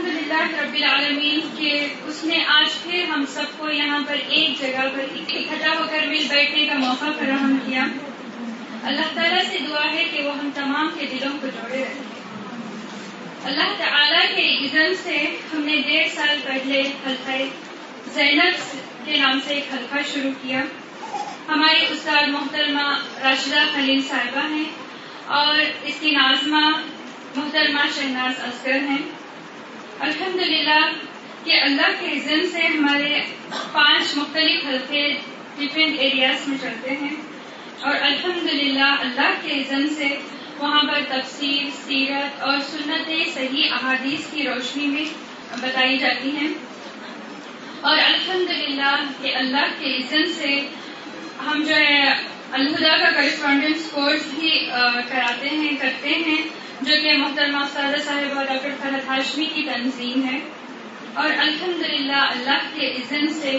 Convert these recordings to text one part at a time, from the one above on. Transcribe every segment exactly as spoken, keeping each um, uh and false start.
الحمدللہ رب العالمین کہ اس نے آج پھر ہم سب کو یہاں پر ایک جگہ پر اکٹھا ہو کر مل بیٹھنے کا موقع فراہم کیا. اللہ تعالیٰ سے دعا ہے کہ وہ ہم تمام کے دلوں کو جوڑے رکھے. اللہ تعالیٰ کے اذن سے ہم نے ڈیڑھ سال پہلے حلقہ زینب کے نام سے ایک حلقہ شروع کیا. ہمارے استاد محترمہ راشدہ خلیل صاحبہ ہیں اور اس کی ناظمہ محترمہ شہناز اصغر ہیں. الحمدللہ کہ اللہ کے اذن سے ہمارے پانچ مختلف حلقے ڈفرینٹ ایریاز میں چلتے ہیں اور الحمدللہ اللہ کے اذن سے وہاں پر تفسیر، سیرت اور سنت صحیح احادیث کی روشنی میں بتائی جاتی ہیں. اور الحمدللہ کہ اللہ کے اذن سے ہم جو ہے الہدا کا کرسپونڈنس کورس بھی کراتے ہیں کرتے ہیں جو کہ محترمہ سازادہ صاحب اور ڈاکٹر فرحت ہاشمی کی تنظیم ہے. اور الحمدللہ اللہ کے اذن سے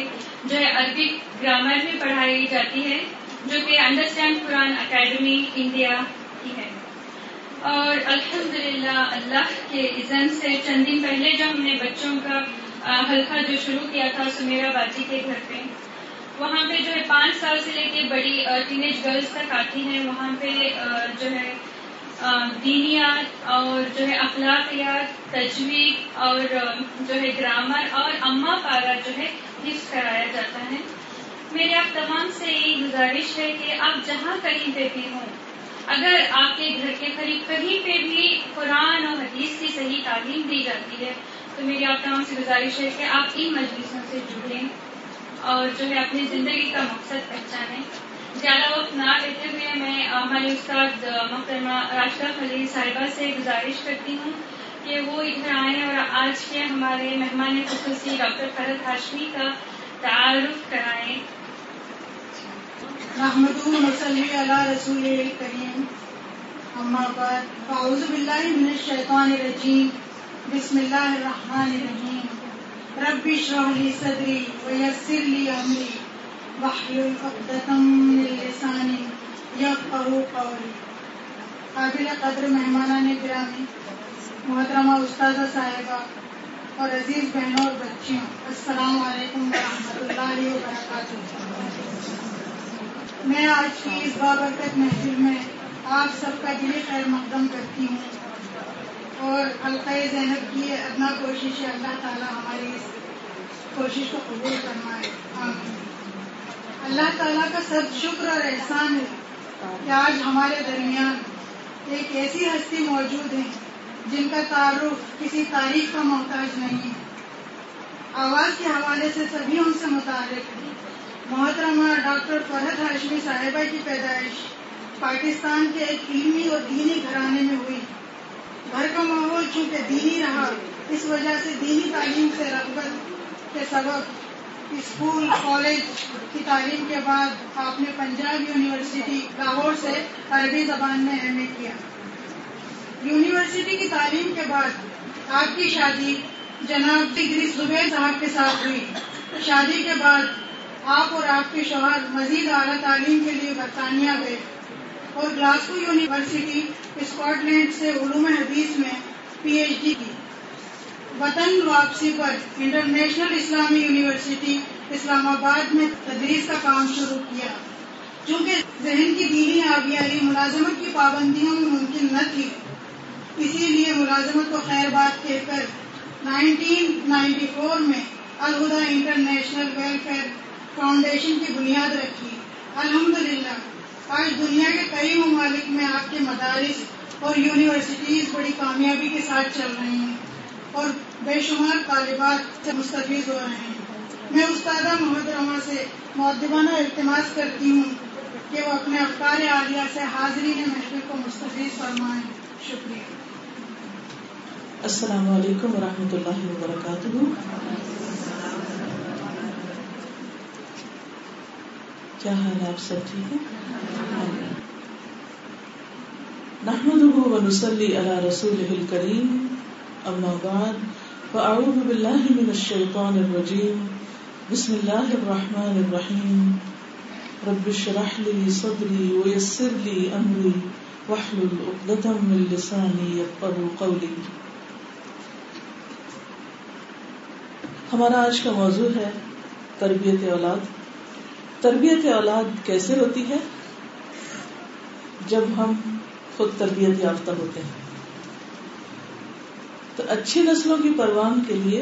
جو ہے عربک گرامر بھی پڑھائی جاتی ہے جو کہ انڈرسٹینڈ قرآن اکیڈمی انڈیا کی ہے. اور الحمدللہ اللہ کے اذن سے چند دن پہلے جو ہم نے بچوں کا حلقہ جو شروع کیا تھا سمیرہ باجی کے گھر پہ، وہاں پہ جو ہے پانچ سال سے لے کے بڑی ٹین ایج گرلز تک آتی ہیں. وہاں پہ جو ہے دینیات اور جو ہے اخلاقیات، تجوید اور جو ہے گرامر اور اماں پارہ جو ہے حفظ کرایا جاتا ہے. میرے آپ تمام سے یہ گزارش ہے کہ آپ جہاں کہیں پہ بھی ہوں، اگر آپ کے گھر کے قریب کہیں پہ بھی قرآن اور حدیث کی صحیح تعلیم دی جاتی ہے تو میری آپ تمام سے گزارش ہے کہ آپ ان مجلسوں سے جڑیں اور جو ہے اپنی زندگی کا مقصد پہچانیں. زیادہ وقت نہ لیتے ہوئے میں ہمارے استاد محترمہ راشدہ خلیل صاحبہ سے گزارش کرتی ہوں کہ وہ ادھر آئیں اور آج کے ہمارے مہمان خصوصی ڈاکٹر قدرت ہاشمی کا تعارف کرائیں. اما بعد، اعوذ باللہ من الشیطان الرجیم، بسم اللہ الرحمن الرحیم. رب اشرح لي صدري ويسر لي امري واحلل عقدة من لساني يفقهوا قولي. قابل قدر مہمانان گرامی، محترمہ استاذہ صاحبہ اور عزیز بہنوں اور بچیوں، السلام علیکم ورحمۃ اللہ وبرکاتہ. میں آج کی اس بابرکت محفل میں آپ سب کا دلی خیر مقدم کرتی ہوں اور حلقہ زینب کی ادنا کوشش ہے اللہ تعالیٰ ہماری اس کوشش کو قبول فرمائے. اللہ تعالیٰ کا سب شکر اور احسان ہے کہ آج ہمارے درمیان ایک ایسی ہستی موجود ہے جن کا تعارف کسی تاریخ کا محتاج نہیں ہے. آواز کے حوالے سے سبھی ان سے متعارف ہیں. محترمہ ڈاکٹر فرحت ہاشمی صاحبہ کی پیدائش پاکستان کے ایک علمی اور دینی گھرانے میں ہوئی. گھر کا ماحول چونکہ دینی رہا، اس وجہ سے دینی تعلیم سے رغبت کے سبب اسکول کالج کی تعلیم کے بعد آپ نے پنجاب یونیورسٹی لاہور سے عربی زبان میں ایم اے کیا. یونیورسٹی کی تعلیم کے بعد آپ کی شادی جناب ڈاکٹر زبیر صاحب کے ساتھ ہوئی. شادی کے بعد آپ اور آپ کے شوہر مزید اعلیٰ تعلیم کے لیے برطانیہ گئے اور گلاسکو یونیورسٹی اسکاٹ لینڈ سے علوم حدیث میں پی ایچ ڈی کی. وطن واپسی پر انٹرنیشنل اسلامی یونیورسٹی اسلام آباد میں تدریس کا کام شروع کیا. چونکہ ذہن کی دینی آبیاری ملازمت کی پابندیوں میں ممکن نہ تھی، اسی لیے ملازمت کو خیر بات کہہ کر نائنٹین نائنٹی فور میں الہدا انٹرنیشنل ویلفیئر فاؤنڈیشن کی بنیاد رکھی. الحمدللہ آج دنیا کے کئی ممالک میں آپ کے مدارس اور یونیورسٹیز بڑی کامیابی کے ساتھ چل رہی ہیں اور بے شمار طالبات سے مستفیض ہو رہے ہیں. میں استادہ محترمہ سے مؤدبانہ التماس کرتی ہوں کہ وہ اپنے افکار عالیہ سے حاضری نے محفل کو مستفیض فرمائیں. شکریہ. السلام علیکم ورحمۃ اللہ وبرکاتہ. کیا حال ہے آپ سب؟ ٹھیک ہے. نحمده ونصلي على رسوله الكريم. اما بعد، فاعوذ بالله من الشيطان الرجيم، بسم الله الرحمن الرحيم. رب اشرح لي صدري ويسر لي امري واحلل عقدة من لساني يفقهوا قولي. ہمارا آج کا موضوع ہے تربیت اولاد. تربیت اولاد کیسے ہوتی ہے؟ جب ہم خود تربیت یافتہ ہوتے ہیں تو اچھی نسلوں کی پروان کے لیے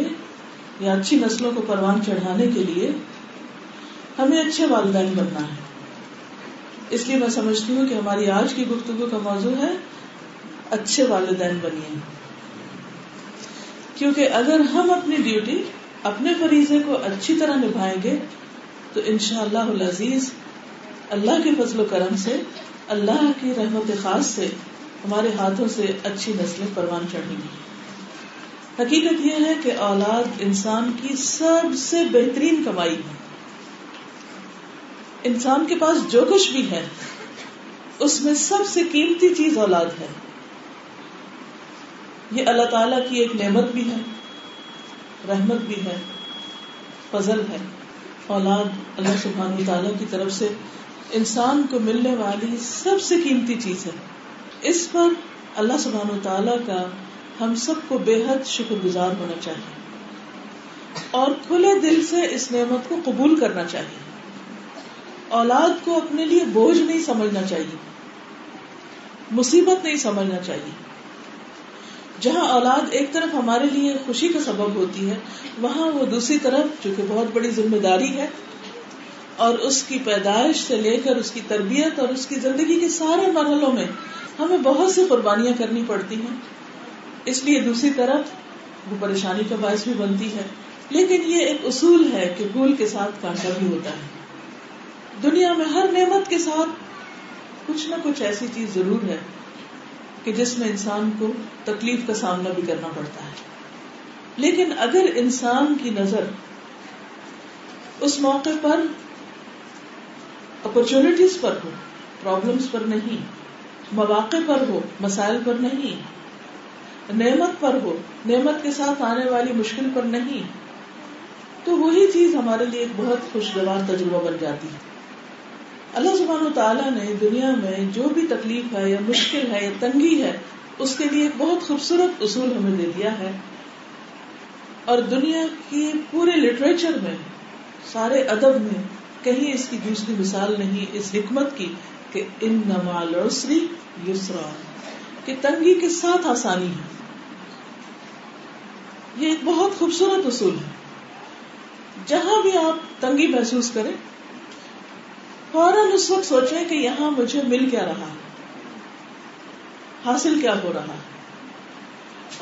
یا اچھی نسلوں کو پروان چڑھانے کے لیے ہمیں اچھے والدین بننا ہے. اس لیے میں سمجھتی ہوں کہ ہماری آج کی گفتگو کا موضوع ہے اچھے والدین بنیے. کیونکہ اگر ہم اپنی ڈیوٹی اپنے فریضے کو اچھی طرح نبھائیں گے تو انشاءاللہ العزیز اللہ کے فضل و کرم سے اللہ کی رحمت خاص سے ہمارے ہاتھوں سے اچھی نسلیں پروان چڑھیں گی. حقیقت یہ ہے کہ اولاد انسان کی سب سے بہترین کمائی ہے. انسان کے پاس جو کچھ بھی ہے اس میں سب سے قیمتی چیز اولاد ہے. یہ اللہ تعالیٰ کی ایک نعمت بھی ہے, رحمت بھی ہے, فضل ہے. اولاد اللہ سبحانہ و تعالیٰ کی طرف سے انسان کو ملنے والی سب سے قیمتی چیز ہے. اس پر اللہ سبحانہ و تعالیٰ کا ہم سب کو بے حد شکر گزار ہونا چاہیے اور کھلے دل سے اس نعمت کو قبول کرنا چاہیے. اولاد کو اپنے لیے بوجھ نہیں سمجھنا چاہیے, مصیبت نہیں سمجھنا چاہیے. جہاں اولاد ایک طرف ہمارے لیے خوشی کا سبب ہوتی ہے, وہاں وہ دوسری طرف جو کہ بہت بڑی ذمہ داری ہے, اور اس کی پیدائش سے لے کر اس کی تربیت اور اس کی زندگی کے سارے مرحلوں میں ہمیں بہت سی قربانیاں کرنی پڑتی ہیں. اس لیے دوسری طرف وہ پریشانی کا باعث بھی بنتی ہے. لیکن یہ ایک اصول ہے کہ گول کے ساتھ کانٹا بھی ہوتا ہے. دنیا میں ہر نعمت کے ساتھ کچھ نہ کچھ ایسی چیز ضرور ہے کہ جس میں انسان کو تکلیف کا سامنا بھی کرنا پڑتا ہے. لیکن اگر انسان کی نظر اس موقع پر اپرچونٹیز پر ہو, پرابلمز پر نہیں, مواقع پر ہو, مسائل پر نہیں, نعمت پر ہو, نعمت کے ساتھ آنے والی مشکل پر نہیں, تو وہی چیز ہمارے لیے ایک بہت خوشگوار تجربہ بن جاتی ہے. اللہ سبحانہ و تعالیٰ نے دنیا میں جو بھی تکلیف ہے یا مشکل ہے یا تنگی ہے اس کے لیے ایک بہت خوبصورت اصول ہمیں دے دیا ہے. اور دنیا کی پورے لٹریچر میں, سارے ادب میں کہیں اس کی دوسری مثال نہیں اس حکمت کی کہ اِنَّ مَعَ الْعُسْرِ یسرا, کہ تنگی کے ساتھ آسانی ہے. یہ ایک بہت خوبصورت اصول ہے. جہاں بھی آپ تنگی محسوس کریں فوراً اس وقت سوچیں کہ یہاں مجھے مل کیا رہا, حاصل کیا ہو رہا,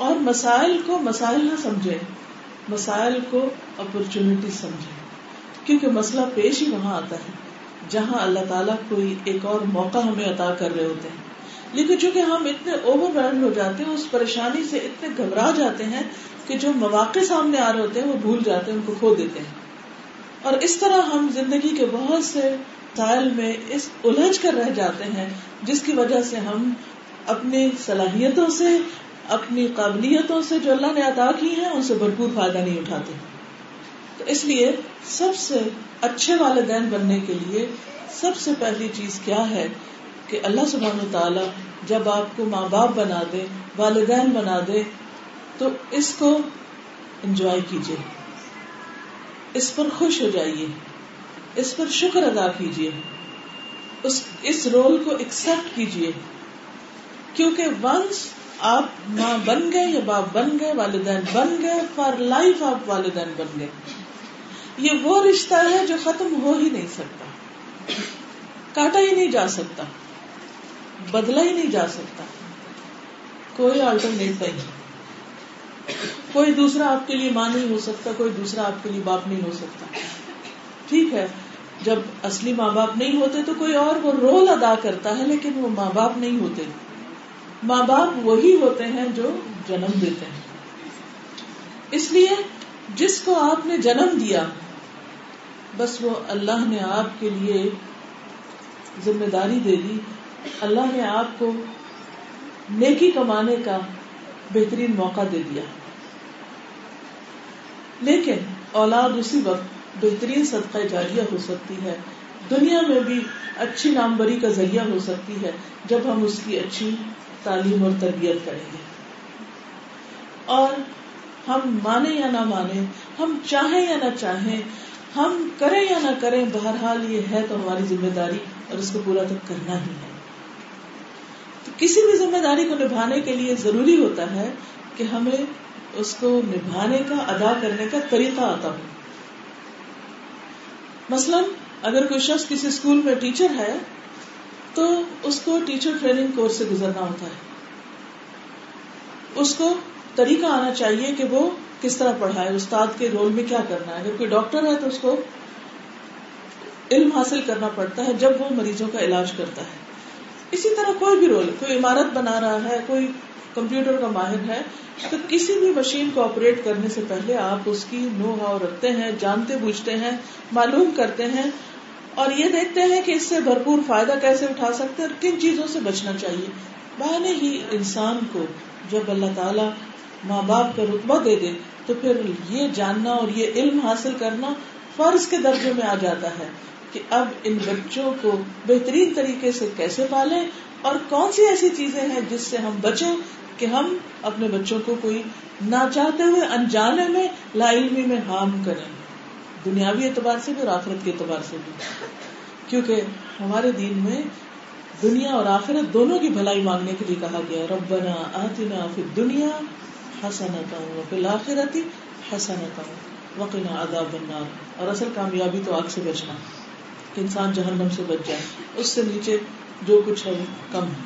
اور مسائل کو مسائل نہ سمجھیں, مسائل کو اپرچونٹی سمجھیں. کیونکہ مسئلہ پیش ہی وہاں آتا ہے جہاں اللہ تعالیٰ کوئی ایک اور موقع ہمیں عطا کر رہے ہوتے ہیں. لیکن چونکہ ہم اتنے اوور ویلڈ ہو جاتے ہیں, اس پریشانی سے اتنے گھبرا جاتے ہیں کہ جو مواقع سامنے آ رہے ہوتے ہیں وہ بھول جاتے ہیں, ان کو کھو دیتے ہیں. اور اس طرح ہم زندگی کے بہت سے سائل میں اس الجھ کر رہ جاتے ہیں, جس کی وجہ سے ہم اپنی صلاحیتوں سے, اپنی قابلیتوں سے جو اللہ نے عطا کی ہیں ان سے بھرپور فائدہ نہیں اٹھاتے. تو اس لیے سب سے اچھے والدین بننے کے لیے سب سے پہلی چیز کیا ہے کہ اللہ سبحانہ وتعالیٰ جب آپ کو ماں باپ بنا دے, والدین بنا دے, تو اس کو انجوائے کیجیے, اس پر خوش ہو جائیے, اس پر شکر ادا کیجیے, اس اس رول کو ایکسپٹ کیجیے. کیونکہ ونس آپ ماں بن گئے یا باپ بن گئے, والدین بن گئے, فار لائف آپ والدین بن گئے. یہ وہ رشتہ ہے جو ختم ہو ہی نہیں سکتا, کاٹا ہی نہیں جا سکتا, بدلا ہی نہیں جا سکتا. کوئی آلٹرنیٹ نہیں, کوئی دوسرا آپ کے لیے ماں نہیں ہو سکتا, کوئی دوسرا آپ کے لیے باپ نہیں ہو سکتا. ٹھیک ہے, جب اصلی ماں باپ نہیں ہوتے تو کوئی اور وہ رول ادا کرتا ہے, لیکن وہ ماں باپ نہیں ہوتے. ماں باپ وہی ہوتے ہیں جو جنم دیتے ہیں. اس لیے جس کو آپ نے جنم دیا بس وہ اللہ نے آپ کے لیے ذمہ داری دے دی. اللہ نے آپ کو نیکی کمانے کا بہترین موقع دے دیا. لیکن اولاد اسی وقت بہترین صدقہ جاریہ ہو سکتی ہے, دنیا میں بھی اچھی ناموری کا ذریعہ ہو سکتی ہے جب ہم اس کی اچھی تعلیم اور تربیت کریں گے. اور ہم مانیں یا نہ مانیں، ہم چاہیں یا نہ چاہیں، ہم کریں یا نہ کریں، بہرحال یہ ہے تو ہماری ذمہ داری اور اس کو پورا تو کرنا ہی ہے. تو کسی بھی ذمہ داری کو نبھانے کے لیے ضروری ہوتا ہے کہ ہمیں اس کو نبھانے کا، ادا کرنے کا طریقہ آتا ہو. مثلاً اگر کوئی شخص کسی اسکول میں ٹیچر ہے تو اس کو ٹیچر ٹریننگ کورس سے گزرنا ہوتا ہے. اس کو طریقہ آنا چاہیے کہ وہ کس طرح پڑھائے، استاد کے رول میں کیا کرنا ہے. جب کوئی ڈاکٹر ہے تو اس کو علم حاصل کرنا پڑتا ہے جب وہ مریضوں کا علاج کرتا ہے. اسی طرح کوئی بھی رول، کوئی عمارت بنا رہا ہے، کوئی کمپیوٹر کا ماہر ہے، تو کسی بھی مشین کو آپریٹ کرنے سے پہلے آپ اس کی نو ہاؤ رکھتے ہیں، جانتے بوجھتے ہیں، معلوم کرتے ہیں، اور یہ دیکھتے ہیں کہ اس سے بھرپور فائدہ کیسے اٹھا سکتے ہیں اور کن چیزوں سے بچنا چاہیے. بہانے ہی انسان کو جب اللہ تعالیٰ ماں باپ کا رتبہ دے دے تو پھر یہ جاننا اور یہ علم حاصل کرنا فرض کے درجے میں آ جاتا ہے کہ اب ان بچوں کو بہترین طریقے سے کیسے پالیں اور کون سی ایسی چیزیں ہیں جس سے ہم بچیں کہ ہم اپنے بچوں کو کوئی نہ چاہتے ہوئے انجانے میں، لا علمی میں ہارم کریں، دنیاوی اعتبار سے بھی اور آخرت کے اعتبار سے بھی. کیونکہ ہمارے دین میں دنیا اور آخرت دونوں کی بھلائی مانگنے کے لیے کہا گیا ہے، ربنا آتنا فی الدنیا حسنۃ وفی الآخرۃ حسنۃ وقنا عذاب النار. اور اصل کامیابی تو آگ سے بچنا، کہ انسان جہنم سے بچ جائے، اس سے نیچے جو کچھ ہے کم ہے.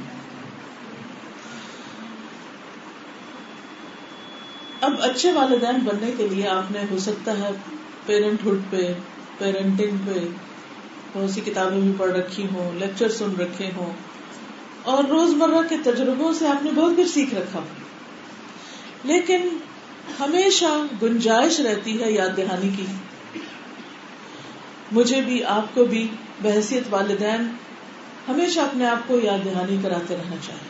اب اچھے والدین بننے کے لیے آپ نے، ہو سکتا ہے پیرنٹ ہوڈ پہ، پیرنٹنگ پہ بہت سی کتابیں بھی پڑھ رکھی ہوں، لیکچر سن رکھے ہوں، اور روز مرہ کے تجربوں سے آپ نے بہت کچھ سیکھ رکھا، لیکن ہمیشہ گنجائش رہتی ہے یاد دہانی کی. مجھے بھی، آپ کو بھی، بحیثیت والدین ہمیشہ اپنے آپ کو یاد دہانی کراتے رہنا چاہیے،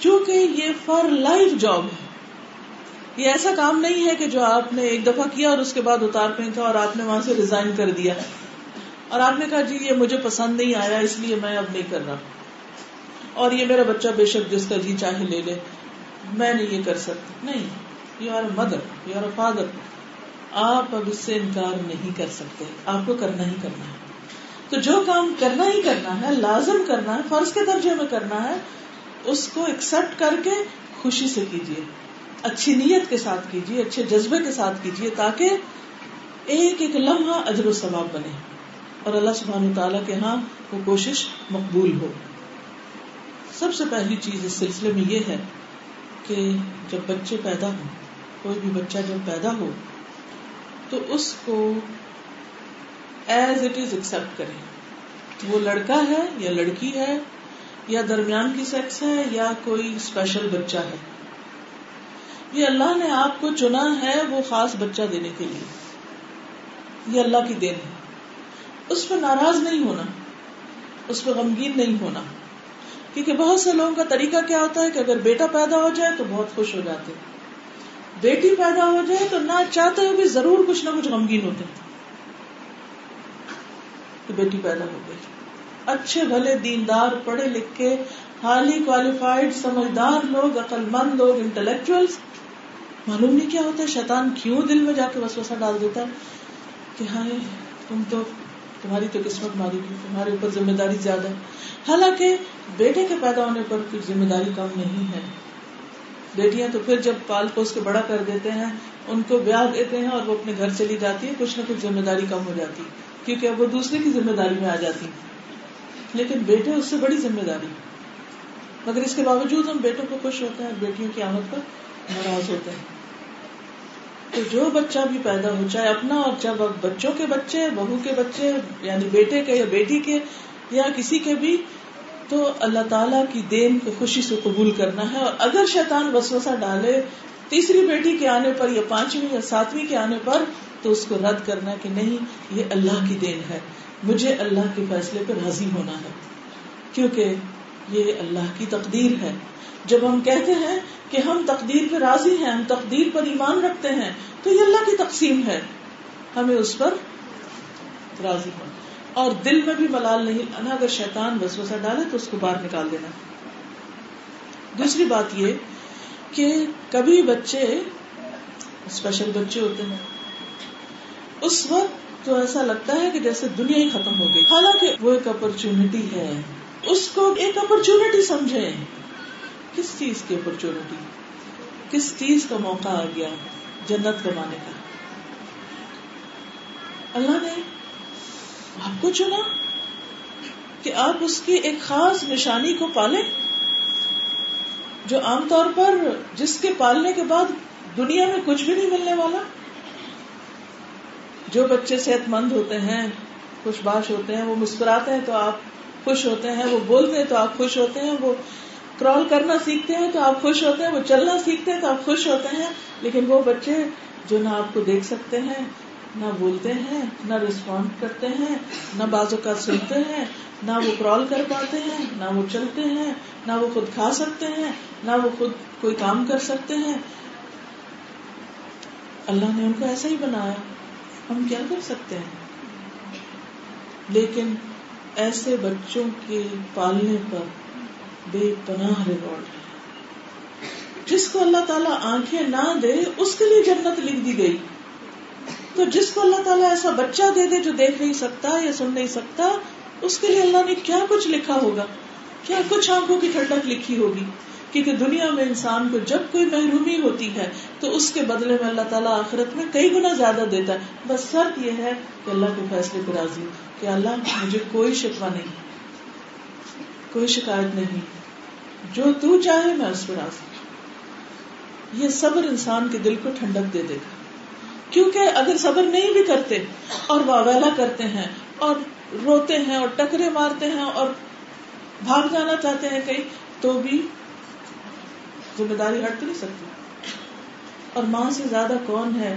چونکہ یہ فار لائف جاب ہے. یہ ایسا کام نہیں ہے کہ جو آپ نے ایک دفعہ کیا اور اس کے بعد اتار پھینکا اور آپ نے وہاں سے ریزائن کر دیا اور آپ نے کہا جی یہ مجھے پسند نہیں آیا اس لیے میں اب نہیں کر رہا، اور یہ میرا بچہ بے شک جس کا جی چاہے لے لے، میں نہیں یہ کر سکتا. نہیں، you are a mother, you are a father, آپ اب اس سے انکار نہیں کر سکتے، آپ کو کرنا ہی کرنا ہے. تو جو کام کرنا ہی کرنا ہے، لازم کرنا ہے، فرض کے درجے میں کرنا ہے، اس کو ایکسپٹ کر کے خوشی سے کیجیے، اچھی نیت کے ساتھ کیجیے، اچھے جذبے کے ساتھ کیجیے، تاکہ ایک ایک لمحہ اجر و ثواب بنے اور اللہ سبحانہ وتعالیٰ کے ہاں وہ کوشش مقبول ہو. سب سے پہلی چیز اس سلسلے میں یہ ہے کہ جب بچے پیدا ہوں، کوئی بھی بچہ جب پیدا ہو تو اس کو ایز اٹ از ایکسپٹ کریں. وہ لڑکا ہے یا لڑکی ہے یا درمیان کی سیکس ہے یا کوئی اسپیشل بچہ ہے، یہ اللہ نے آپ کو چنا ہے وہ خاص بچہ دینے کے لیے، یہ اللہ کی دین ہے. اس پہ ناراض نہیں ہونا، اس پہ غمگین نہیں ہونا، کیونکہ بہت سے لوگوں کا طریقہ کیا ہوتا ہے کہ اگر بیٹا پیدا ہو جائے تو بہت خوش ہو جاتے، بیٹی پیدا ہو جائے تو نہ چاہتے ہوئے بھی ضرور کچھ نہ کچھ غمگین ہوتے کہ بیٹی پیدا ہو گئی. اچھے بھلے دیندار پڑھے لکھ کے ہائی کوالیفائڈ سمجھدار لوگ، عقل مند لوگ، انٹلیکچوئلز، معلوم نہیں کیا ہوتا ہے شیطان کیوں دل میں جا کے وسوسہ ڈال دیتا ہے کہ ہائے تم تو، تمہاری تو قسمت ماری گئی، تمہارے اوپر ذمہ داری زیادہ ہے. حالانکہ بیٹے کے پیدا ہونے پر کوئی ذمہ داری کم نہیں ہے. بیٹیاں تو پھر جب پال پوس کے بڑا کر دیتے ہیں، ان کو بیاہ دیتے ہیں اور وہ اپنے گھر چلی جاتی ہے، کچھ نہ کچھ ذمہ داری کم ہو جاتی ہے کیونکہ وہ دوسرے کی ذمہ داری میں آ جاتی ہے. لیکن بیٹے اس سے بڑی ذمہ داری، مگر اس کے باوجود ہم بیٹوں کو خوش ہوتے ہیں، بیٹیوں کی آمد پر ناراض ہوتے ہیں. تو جو بچہ بھی پیدا ہو، چاہے اپنا اور جب بچوں کے بچے، بہو کے بچے، یعنی بیٹے کے یا بیٹی کے یا کسی کے بھی، تو اللہ تعالیٰ کی دین کو خوشی سے قبول کرنا ہے. اور اگر شیطان وسوسہ ڈالے تیسری بیٹی کے آنے پر یا پانچویں یا ساتویں کے آنے پر، تو اس کو رد کرنا کہ نہیں، یہ اللہ کی دین ہے، مجھے اللہ کے فیصلے پر راضی ہونا ہے، کیونکہ یہ اللہ کی تقدیر ہے. جب ہم کہتے ہیں کہ ہم تقدیر پہ راضی ہیں، ہم تقدیر پر ایمان رکھتے ہیں، تو یہ اللہ کی تقسیم ہے، ہمیں اس پر راضی ہونا. اور دل میں بھی ملال نہیں لانا، اگر شیطان وسوسہ ڈالے تو اس کو باہر نکال دینا. دوسری بات یہ کہ کبھی بچے اسپیشل بچے ہوتے ہیں, اس وقت تو ایسا لگتا ہے کہ جیسے دنیا ہی ختم ہو گئی, حالانکہ وہ ایک اپرچونٹی ہے. اس کو ایک اپرچونٹی سمجھیں. کس چیز کی اپرچونٹی, کس چیز کا موقع آ گیا جنت کمانے کا؟ اللہ نے آپ کو چنا کہ آپ اس کی ایک خاص نشانی کو پالیں, جو عام طور پر جس کے پالنے کے بعد دنیا میں کچھ بھی نہیں ملنے والا. جو بچے صحت مند ہوتے ہیں, خوش باش ہوتے ہیں, وہ مسکراتے ہیں تو آپ خوش ہوتے ہیں, وہ بولتے ہیں تو آپ خوش ہوتے ہیں, وہ کرال کرنا سیکھتے ہیں تو آپ خوش ہوتے ہیں, وہ چلنا سیکھتے ہیں تو آپ خوش ہوتے ہیں. لیکن وہ بچے جو نہ آپ کو دیکھ سکتے ہیں, نہ بولتے ہیں, نہ رسپونڈ کرتے ہیں, نہ بازو کا سنتے ہیں, نہ وہ کرال کر پاتے ہیں, نہ وہ چلتے ہیں, نہ وہ خود کھا سکتے ہیں, نہ وہ خود کوئی کام کر سکتے ہیں, اللہ نے ان کو ایسا ہی بنایا. ہم کیا کر سکتے ہیں؟ لیکن ایسے بچوں کے پالنے پر بے پناہ ریوارڈ ہے. جس کو اللہ تعالیٰ آنکھیں نہ دے اس کے لیے جنت لکھ دی گئی. تو جس کو اللہ تعالیٰ ایسا بچہ دے دے جو دیکھ نہیں سکتا یا سن نہیں سکتا, اس کے لیے اللہ نے کیا کچھ لکھا ہوگا, کیا کچھ آنکھوں کی ٹھنڈک لکھی ہوگی. کیونکہ دنیا میں انسان کو جب کوئی محرومی ہوتی ہے تو اس کے بدلے میں اللہ تعالیٰ آخرت میں کئی گنا زیادہ دیتا ہے. بس شرط یہ ہے کہ اللہ کے فیصلے پر راضی ہو کہ اللہ مجھے کوئی شکوہ نہیں, کوئی شکایت نہیں, جو تو چاہے میں اس پر راضی ہوں. یہ صبر انسان کے دل کو ٹھنڈک دے دے گا, کیونکہ اگر صبر نہیں بھی کرتے اور واویلا کرتے ہیں اور روتے ہیں اور ٹکرے مارتے ہیں اور بھاگ جانا چاہتے ہیں کہیں, تو بھی ذمہ داری ہٹ نہیں سکتی. اور ماں سے زیادہ کون ہے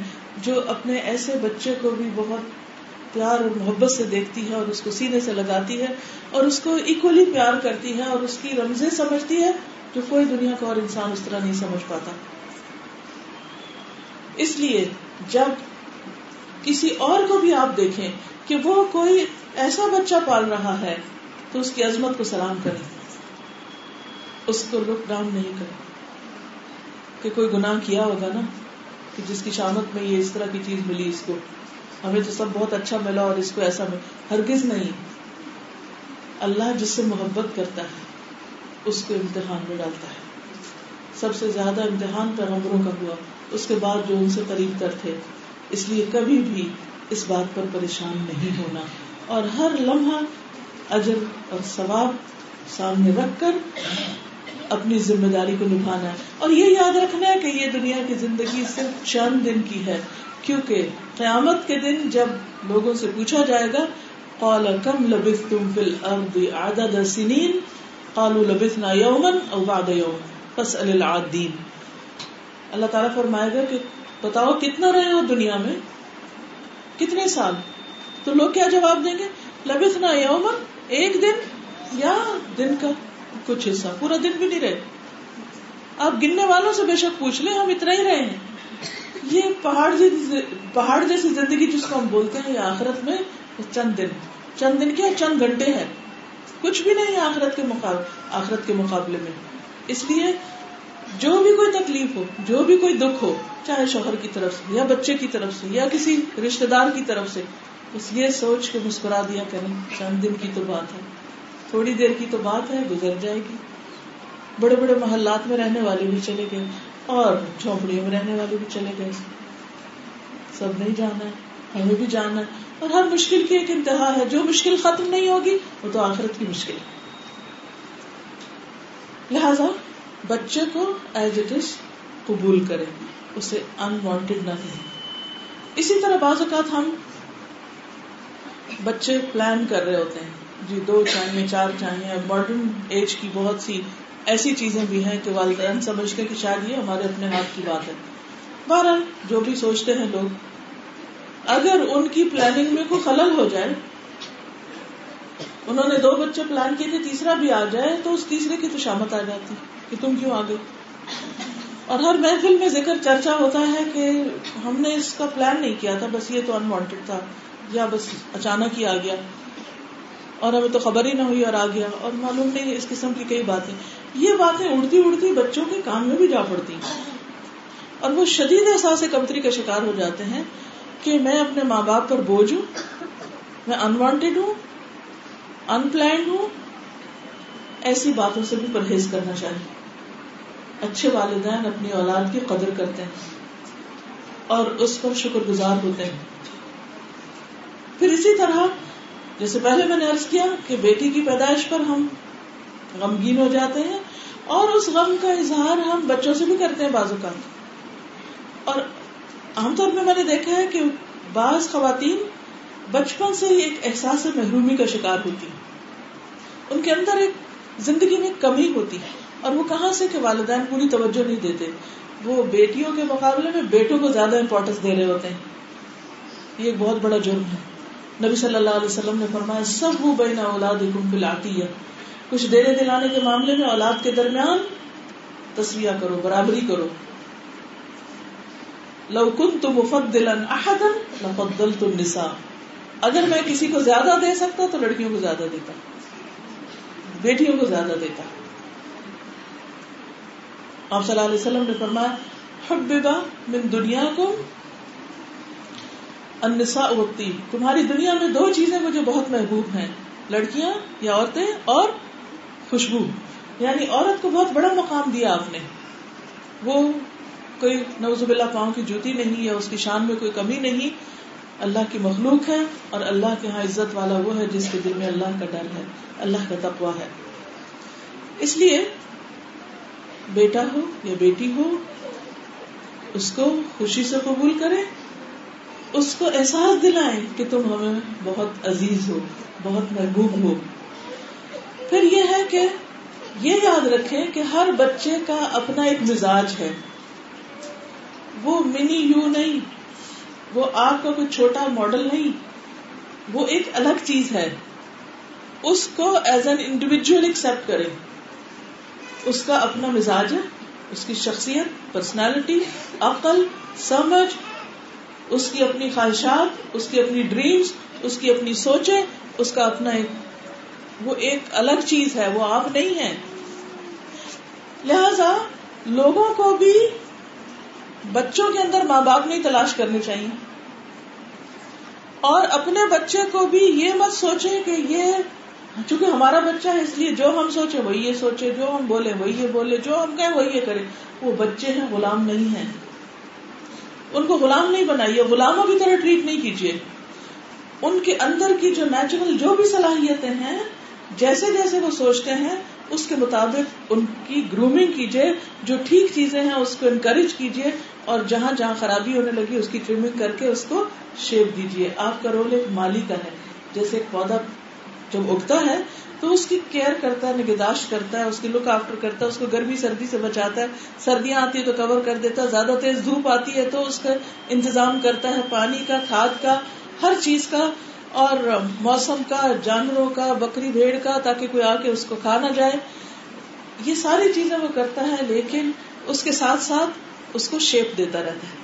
جو اپنے ایسے بچے کو بھی بہت پیار اور محبت سے دیکھتی ہے اور اس کو سینے سے لگاتی ہے اور اس کو ایکولی پیار کرتی ہے اور اس کی رمزیں سمجھتی ہے جو کوئی دنیا کا اور انسان اس طرح نہیں سمجھ پاتا. اس لیے جب کسی اور کو بھی آپ دیکھیں کہ وہ کوئی ایسا بچہ پال رہا ہے تو اس کی عظمت کو سلام کریں, اس کو لک ڈاؤن نہیں کریں کہ کوئی گناہ کیا ہوگا نا کہ جس کی شامت میں یہ اس طرح کی چیز ملی, اس کو ہمیں تو سب بہت اچھا ملا اور اس کو ایسا ملا. ہرگز نہیں. اللہ جس سے محبت کرتا ہے اس کو امتحان میں ڈالتا ہے. سب سے زیادہ امتحان پیغمبروں کا ہوا, اس کے بعد جو ان سے قریب تر تھے. اس لیے کبھی بھی اس بات پر پریشان نہیں ہونا اور ہر لمحہ اجر اور ثواب سامنے رکھ کر اپنی ذمہ داری کو نبھانا ہے. اور یہ یاد رکھنا ہے کہ یہ دنیا کی زندگی صرف چند دن کی ہے, کیونکہ قیامت کے دن جب لوگوں سے پوچھا جائے گا قال کم لبثتم فی الارض عدد سنین قالوا لبثنا یوما او بعد یوم فاسأل العادین. اللہ تعالیٰ فرمائے گا کہ بتاؤ کتنا رہے ہو دنیا میں, کتنے سال. تو لوگ کیا جواب دیں گے؟ لبثنا یوما, ایک دن یا دن کا کچھ حصہ, پورا دن بھی نہیں رہے. آپ گننے والوں سے بے شک پوچھ لیں, ہم اتنا ہی رہے ہیں. یہ پہاڑ جیسی پہاڑ جیسی زندگی جس کو ہم بولتے ہیں یہ آخرت میں چند دن, چند دن کیا چند گھنٹے ہیں, کچھ بھی نہیں آخرت کے مقابلے آخرت کے مقابلے میں. اس لیے جو بھی کوئی تکلیف ہو, جو بھی کوئی دکھ ہو, چاہے شوہر کی طرف سے یا بچے کی طرف سے یا کسی رشتے دار کی طرف سے, اس لیے سوچ کے مسکرا دیا کریں. چند دن کی تو بات ہے, تھوڑی دیر کی تو بات ہے, گزر جائے گی. بڑے بڑے محلات میں رہنے والے بھی چلے گئے اور جھونپڑیوں میں رہنے والے بھی چلے گئے. سب نہیں جانا ہے, ہمیں بھی جانا ہے. اور ہر مشکل کی ایک انتہا ہے. جو مشکل ختم نہیں ہوگی وہ تو آخرت کی مشکل ہے. لہذا بچے کو ایز اٹ از قبول کریں, اسے ان وانٹیڈ نہ کریں. اسی طرح بعض اوقات ہم بچے پلان کر رہے ہوتے ہیں, جی دو چاہیے, چار چاہیے. ماڈرن ایج کی بہت سی ایسی چیزیں بھی ہیں کہ والدین سمجھتے کہ شاید یہ ہمارے اپنے ہاتھ کی بات ہے. بہرحال جو بھی سوچتے ہیں لوگ, اگر ان کی پلاننگ میں کوئی خلل ہو جائے, انہوں نے دو بچے پلان کیے تھے, تیسرا بھی آ جائے تو اس تیسرے کی تو شامت آ جاتی کہ تم کیوں آ گئے. اور ہر محفل میں ذکر چرچا ہوتا ہے کہ ہم نے اس کا پلان نہیں کیا تھا, بس یہ تو انوانٹیڈ تھا, یا بس اچانک ہی آ گیا اور ہمیں تو خبر ہی نہ ہوئی اور آ گیا. اور معلوم نہیں اس قسم کی کئی باتیں. یہ باتیں اڑتی اڑتی بچوں کے کان میں بھی جا پڑتی ہیں اور وہ شدید احساس کمتری کا شکار ہو جاتے ہیں کہ میں اپنے ماں باپ پر بوجھ ہوں, میں انوانٹیڈ ہوں, ان پلانڈ ہوں. ایسی باتوں سے بھی پرہیز کرنا چاہیے. اچھے والدین اپنی اولاد کی قدر کرتے ہیں اور اس پر شکر گزار ہوتے ہیں. پھر اسی طرح جیسے پہلے میں نے عرض کیا کہ بیٹی کی پیدائش پر ہم غمگین ہو جاتے ہیں اور اس غم کا اظہار ہم بچوں سے بھی کرتے ہیں بعض اوقات. اور عام طور پہ میں نے دیکھا ہے کہ بعض خواتین بچپن سے ہی ایک احساس محرومی کا شکار ہوتی ہے, ان کے اندر ایک زندگی میں کمی ہوتی ہے. اور وہ کہاں سے کہ والدین پوری توجہ نہیں دیتے, وہ بیٹیوں کے مقابلے میں بیٹوں کو زیادہ امپورٹینس دے رہے ہوتے ہیں. یہ بہت بڑا جرم ہے. نبی صلی اللہ علیہ وسلم نے فرمایا سب وہ بین اولادکم بالعطیہ, کچھ دینے دلانے کے معاملے میں اولاد کے درمیان تسویہ کرو, برابری کرو. لو کنت مفضلا احدا لفضلت النساء, اگر میں کسی کو زیادہ دے سکتا تو لڑکیوں کو زیادہ دیتا, بیٹیوں کو زیادہ دیتا. آپ صلی اللہ علیہ وسلم نے فرمایا حببا من دنیاکم النساء والطیب, تمہاری دنیا میں دو چیزیں مجھے بہت محبوب ہیں, لڑکیاں یا عورتیں اور خوشبو. یعنی عورت کو بہت بڑا مقام دیا آپ نے, وہ کوئی نعوذ باللہ پاؤں کی جوتی نہیں یا اس کی شان میں کوئی کمی نہیں. اللہ کی مخلوق ہے اور اللہ کے ہاں عزت والا وہ ہے جس کے دل میں اللہ کا ڈر ہے, اللہ کا تقویٰ ہے. اس لیے بیٹا ہو یا بیٹی ہو اس کو خوشی سے قبول کریں, اس کو احساس دلائیں کہ تم ہمیں بہت عزیز ہو, بہت محبوب ہو. پھر یہ ہے کہ یہ یاد رکھیں کہ ہر بچے کا اپنا ایک مزاج ہے, وہ منی یو نہیں, وہ آپ کا کوئی چھوٹا ماڈل نہیں, وہ ایک الگ چیز ہے. اس کو ایز این انڈیویجول ایکسپٹ کریں. اس کا اپنا مزاج ہے, اس کی شخصیت, پرسنالٹی, عقل, سمجھ, اس کی اپنی خواہشات, اس کی اپنی ڈریمز, اس کی اپنی سوچیں, اس کا اپنا ایک, وہ ایک الگ چیز ہے, وہ آپ نہیں ہیں. لہذا لوگوں کو بھی بچوں کے اندر ماں باپ نہیں تلاش کرنی چاہیے, اور اپنے بچے کو بھی یہ مت سوچیں کہ یہ چونکہ ہمارا بچہ ہے اس لیے جو ہم سوچے وہی یہ سوچے, جو ہم بولے وہی یہ بولے, جو ہم کہیں وہی یہ کرے. وہ بچے ہیں, غلام نہیں ہیں. ان کو غلام نہیں بنائیے, غلاموں کی طرح ٹریٹ نہیں کیجیے. ان کے اندر کی جو نیچرل جو بھی صلاحیتیں ہیں, جیسے جیسے وہ سوچتے ہیں اس کے مطابق ان کی گرومنگ کیجیے, جو ٹھیک چیزیں ہیں اس کو انکریج کیجیے, اور جہاں جہاں خرابی ہونے لگی اس کی ٹریمنگ کر کے اس کو شیپ دیجیے. آپ کا رول ایک مالی کا ہے. جیسے ایک پودا جب اگتا ہے تو اس کی کیئر کرتا ہے, نگہداشت کرتا ہے, اس کی لک آفٹر کرتا ہے, اس کو گرمی سردی سے بچاتا ہے, سردیاں آتی ہے تو کور کر دیتا ہے, زیادہ تیز دھوپ آتی ہے تو اس کا انتظام کرتا ہے, پانی کا, کھاد کا, ہر چیز کا, اور موسم کا, جانوروں کا, بکری بھیڑ کا, تاکہ کوئی آ کے اس کو کھا نہ جائے. یہ ساری چیزیں وہ کرتا ہے, لیکن اس کے ساتھ ساتھ اس کو شیپ دیتا رہتا ہے,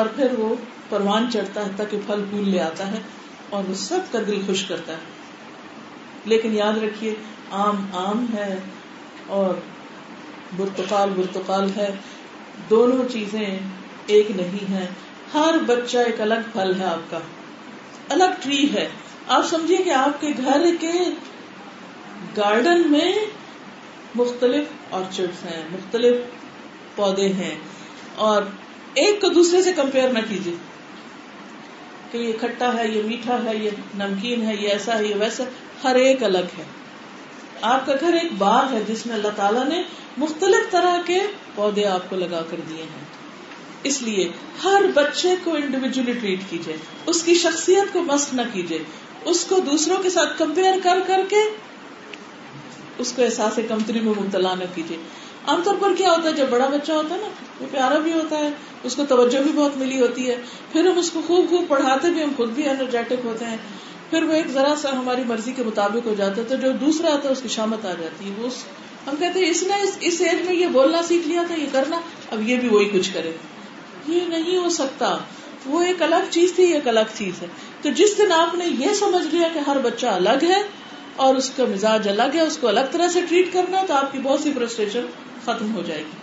اور پھر وہ پروان چڑھتا ہے تاکہ پھل پھول لے آتا ہے, اور وہ سب کا دل خوش کرتا ہے. لیکن یاد رکھیے آم آم ہے اور برتقال برتقال ہے, دونوں چیزیں ایک نہیں ہیں. ہر بچہ ایک الگ پھل ہے, آپ کا الگ ٹری ہے. آپ سمجھیے کہ آپ کے گھر کے گارڈن میں مختلف آرچڈس ہیں, مختلف پودے ہیں, اور ایک کو دوسرے سے کمپیئر نہ کیجیے کہ یہ کھٹا ہے, یہ میٹھا ہے, یہ نمکین ہے, یہ ایسا ہے, یہ ویسا. ہر ایک الگ ہے. آپ کا گھر ایک باغ ہے جس میں اللہ تعالیٰ نے مختلف طرح کے پودے آپ کو لگا کر دیے ہیں. اس لیے ہر بچے کو انڈیویجولی ٹریٹ کیجیے, اس کی شخصیت کو مسخ نہ کیجیے, اس کو دوسروں کے ساتھ کمپیئر کر کر کے اس کو احساس کمتری میں مبتلا نہ کیجیے. عام طور پر کیا ہوتا ہے, جب بڑا بچہ ہوتا ہے نا, وہ پیارا بھی ہوتا ہے, اس کو توجہ بھی بہت ملی ہوتی ہے, پھر ہم اس کو خوب خوب پڑھاتے بھی, ہم خود بھی انرجیٹک ہوتے ہیں, پھر وہ ایک ذرا سا ہماری مرضی کے مطابق ہو جاتا ہے, تو جو دوسرا آتا ہے اس کی شامت آ جاتی ہے. وہ ہم کہتے ہیں اس نے اس ایج میں یہ بولنا سیکھ لیا تھا, یہ کرنا, اب یہ بھی وہی کچھ کرے. یہ نہیں ہو سکتا. وہ ایک الگ چیز تھی, ایک الگ چیز ہے. تو جس دن آپ نے یہ سمجھ لیا کہ ہر بچہ الگ ہے, اور اس کا مزاج الگ ہے, اس کو الگ طرح سے ٹریٹ کرنا, تو آپ کی بہت سی فرسٹریشن ختم ہو جائے گی.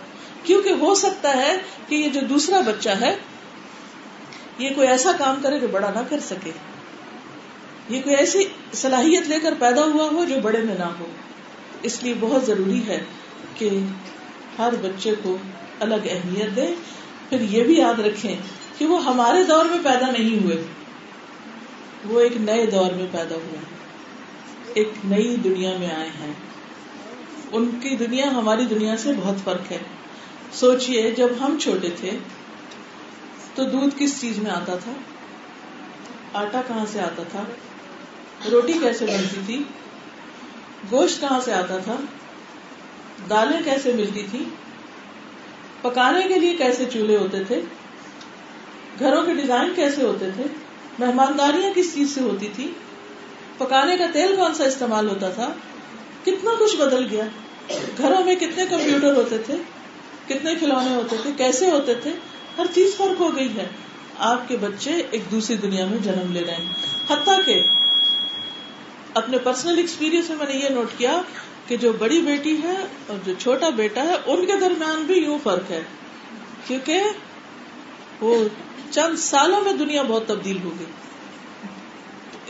کیونکہ ہو سکتا ہے کہ یہ جو دوسرا بچہ ہے یہ کوئی ایسا کام کرے جو بڑا نہ کر سکے, یہ کوئی ایسی صلاحیت لے کر پیدا ہوا ہو جو بڑے میں نہ ہو. اس لیے بہت ضروری ہے کہ ہر بچے کو الگ اہمیت دیں. پھر یہ بھی یاد رکھیں کہ وہ ہمارے دور میں پیدا نہیں ہوئے, وہ ایک نئے دور میں پیدا ہوئے, ایک نئی دنیا میں آئے ہیں. ان کی دنیا ہماری دنیا سے بہت فرق ہے. سوچئے جب ہم چھوٹے تھے تو دودھ کس چیز میں آتا تھا, آٹا کہاں سے آتا تھا, روٹی کیسے بنتی تھی, گوشت کہاں سے آتا تھا, دالیں کیسے ملتی تھی, پکانے کے لیے کیسے چولہے ہوتے تھے, گھروں کے ڈیزائن کیسے ہوتے تھے, مہمانداریاں کس چیز سے ہوتی تھی, پکانے کا تیل کون سا استعمال ہوتا تھا. کتنا کچھ بدل گیا. گھروں میں کتنے کمپیوٹر ہوتے تھے, کتنے کھلونے ہوتے تھے, کیسے ہوتے تھے, ہر چیز فرق ہو گئی ہے. آپ کے بچے ایک دوسری دنیا میں جنم لے رہے ہیں. حتیٰ کہ اپنے پرسنل ایکسپیرینس میں میں نے یہ نوٹ کیا کہ جو بڑی بیٹی ہے اور جو چھوٹا بیٹا ہے ان کے درمیان بھی یوں فرق ہے, کیونکہ وہ چند سالوں میں دنیا بہت تبدیل ہو گئی.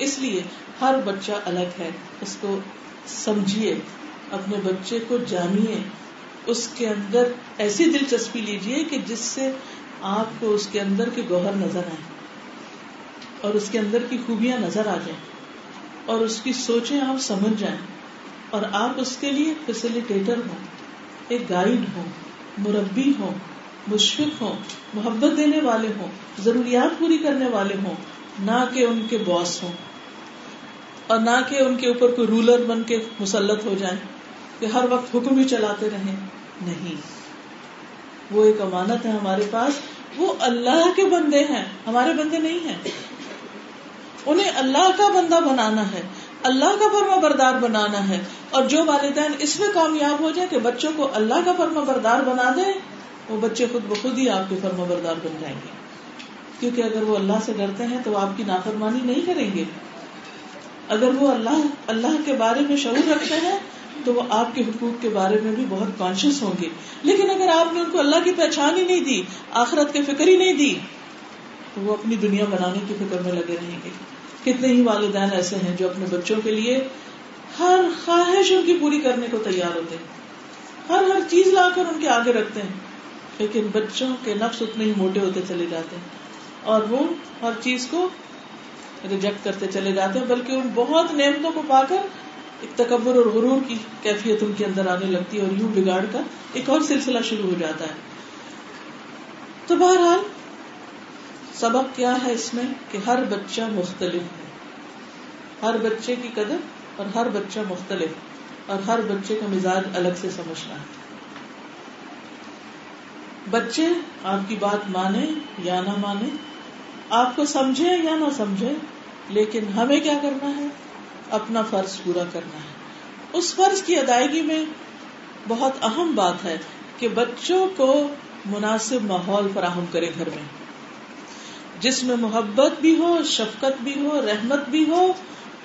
اس لیے ہر بچہ الگ ہے, اس کو سمجھیے, اپنے بچے کو جانیے, اس کے اندر ایسی دلچسپی لیجیے کہ جس سے آپ کو اس کے اندر کے گوہر نظر آئے اور اس کے اندر کی خوبیاں نظر آ جائیں اور اس کی سوچیں آپ سمجھ جائیں, اور آپ اس کے لیے فیسیلیٹیٹر ہوں, ایک گائیڈ ہوں, مربی ہوں, مشفق ہوں, محبت دینے والے ہوں, ضروریات پوری کرنے والے ہوں, نہ کہ ان کے باس ہوں اور نہ کہ ان کے اوپر کوئی رولر بن کے مسلط ہو جائیں کہ ہر وقت حکم ہی چلاتے رہیں. نہیں, وہ ایک امانت ہے ہمارے پاس. وہ اللہ کے بندے ہیں, ہمارے بندے نہیں ہیں. انہیں اللہ کا بندہ بنانا ہے, اللہ کا فرما بردار بنانا ہے. اور جو والدین اس میں کامیاب ہو جائیں کہ بچوں کو اللہ کا فرما بردار بنا دیں, وہ بچے خود بخود ہی آپ کے فرما بردار بن جائیں گے. کیونکہ اگر وہ اللہ سے ڈرتے ہیں تو آپ کی نافرمانی نہیں کریں گے. اگر وہ اللہ اللہ کے بارے میں شعور رکھتے ہیں تو وہ آپ کے حقوق کے بارے میں بھی بہت کانشیس ہوں گے. لیکن اگر آپ نے ان کو اللہ کی پہچان ہی نہیں دی, آخرت کی فکر ہی نہیں دی, تو وہ اپنی دنیا بنانے کی فکر میں لگے رہیں گے. کتنے ہی والدین ایسے ہیں جو اپنے بچوں کے لیے ہر خواہش ان کی پوری کرنے کو تیار ہوتے ہیں, ہر ہر چیز لا کر ان کے آگے رکھتے ہیں, لیکن بچوں کے نفس اتنے ہی موٹے ہوتے چلے جاتے ہیں اور وہ ہر چیز کو ریجیکٹ کرتے چلے جاتے ہیں. بلکہ ان بہت نعمتوں کو پا کر ایک تکبر اور غرور کی کیفیت ان کے اندر آنے لگتی ہے, اور یوں بگاڑ کا ایک اور سلسلہ شروع ہو جاتا ہے. تو بہرحال سبق کیا ہے اس میں کہ ہر بچہ مختلف ہے, ہر بچے کی قدر اور ہر بچہ مختلف, اور ہر بچے کا مزاج الگ سے سمجھنا ہے. بچے آپ کی بات مانے یا نہ مانے, آپ کو سمجھے یا نہ سمجھے, لیکن ہمیں کیا کرنا ہے, اپنا فرض پورا کرنا ہے. اس فرض کی ادائیگی میں بہت اہم بات ہے کہ بچوں کو مناسب ماحول فراہم کریں گھر میں, جس میں محبت بھی ہو, شفقت بھی ہو, رحمت بھی ہو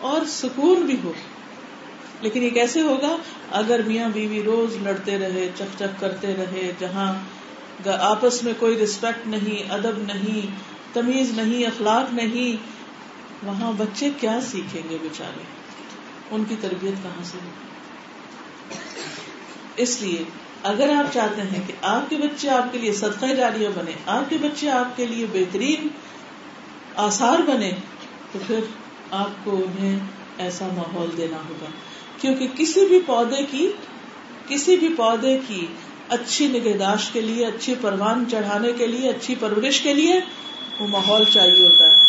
اور سکون بھی ہو. لیکن یہ کیسے ہوگا اگر میاں بیوی روز لڑتے رہے, چک چک کرتے رہے, جہاں آپس میں کوئی رسپیکٹ نہیں, ادب نہیں, تمیز نہیں, اخلاق نہیں, وہاں بچے کیا سیکھیں گے بےچارے, ان کی تربیت کہاں سے ہوگی. اس لیے اگر آپ چاہتے ہیں کہ آپ کے بچے آپ کے لیے صدقہ جاریہ بنے, آپ کے بچے آپ کے لیے بہترین آثار بنے, تو پھر آپ کو انہیں ایسا ماحول دینا ہوگا. کیونکہ کسی بھی پودے کی کسی بھی پودے کی اچھی نگہداشت کے لیے, اچھی پروان چڑھانے کے لیے, اچھی پرورش کے لیے وہ ماحول چاہیے ہوتا ہے,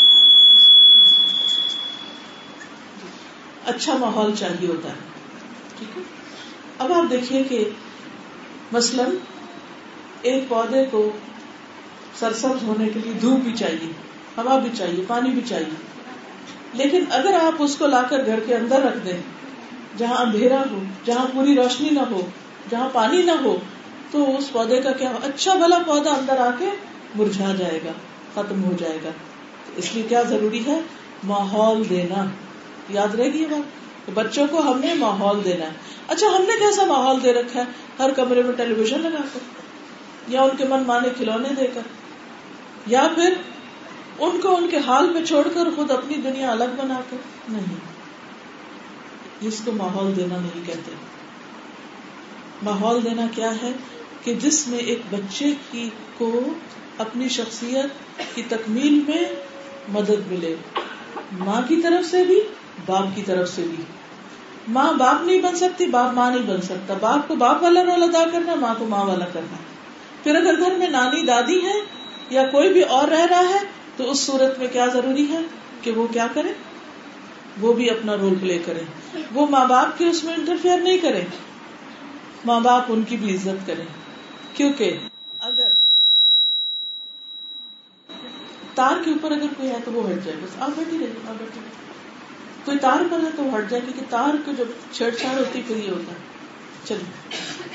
اچھا ماحول چاہیے ہوتا ہے. ٹھیک ہے, اب آپ دیکھیے کہ مثلاً ایک پودے کو سرسبز ہونے کے لیے دھوپ بھی چاہیے, ہوا بھی چاہیے, پانی بھی چاہیے. لیکن اگر آپ اس کو لا کر گھر کے اندر رکھ دیں, جہاں اندھیرا ہو, جہاں پوری روشنی نہ ہو, جہاں پانی نہ ہو, تو اس پودے کا کیا, اچھا بھلا پودا اندر آ کے مرجھا جائے گا, ختم ہو جائے گا. اس لیے کیا ضروری ہے, ماحول دینا. یاد رہے گی یہ بات, بچوں کو ہم نے ماحول دینا ہے. اچھا ہم نے کیسا ماحول دے رکھا ہے؟ ہر کمرے میں ٹیلی ویژن لگا کر, یا ان کے من مانے کھلونے دے کر, یا پھر ان کو ان کے حال پہ چھوڑ کر خود اپنی دنیا الگ بنا کر. نہیں, جس کو ماحول دینا نہیں کہتے. ماحول دینا کیا ہے؟ کہ جس میں ایک بچے کی کو اپنی شخصیت کی تکمیل میں مدد ملے, ماں کی طرف سے بھی باپ کی طرف سے بھی. ماں باپ نہیں بن سکتی, باپ ماں نہیں بن سکتا. باپ کو باپ والا رول ادا کرنا, ماں کو ماں والا کرنا. پھر اگر گھر میں نانی دادی ہیں یا کوئی بھی اور رہ رہا ہے تو اس صورت میں کیا ضروری ہے کہ وہ کیا کرے, وہ بھی اپنا رول پلے کرے. وہ ماں باپ کے اس میں انٹرفیئر نہیں کرے, ماں باپ ان کی بھی عزت کریں. کیونکہ اگر تار کے اوپر اگر کوئی ہے تو وہ ہٹ جائے, بس آپ بیٹھی رہیے, آپ بیٹھی رہیے. کوئی تار پر ہے تو ہٹ جائے, کیونکہ تار کو جب چھیڑ چھاڑ ہوتی پھر یہ ہوتا ہے. چلیے,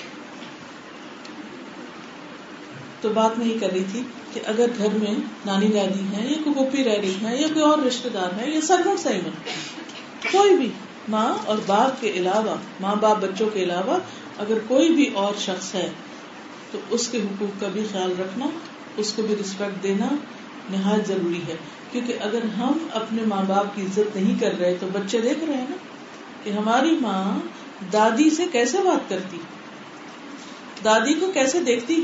تو بات نہیں کر رہی تھی کہ اگر گھر میں نانی دادی ہیں یا کوئی پھوپھی رہ رہی ہے یا کوئی اور رشتے دار ہے یا سرگرم سائمن, کوئی بھی ماں اور باپ کے علاوہ, ماں باپ بچوں کے علاوہ اگر کوئی بھی اور شخص ہے تو اس کے حقوق کا بھی خیال رکھنا, اس کو بھی رسپیکٹ دینا نہایت ضروری ہے. کیونکہ اگر ہم اپنے ماں باپ کی عزت نہیں کر رہے تو بچے دیکھ رہے ہیں نا کہ ہماری ماں دادی سے کیسے بات کرتی, دادی کو کیسے دیکھتی,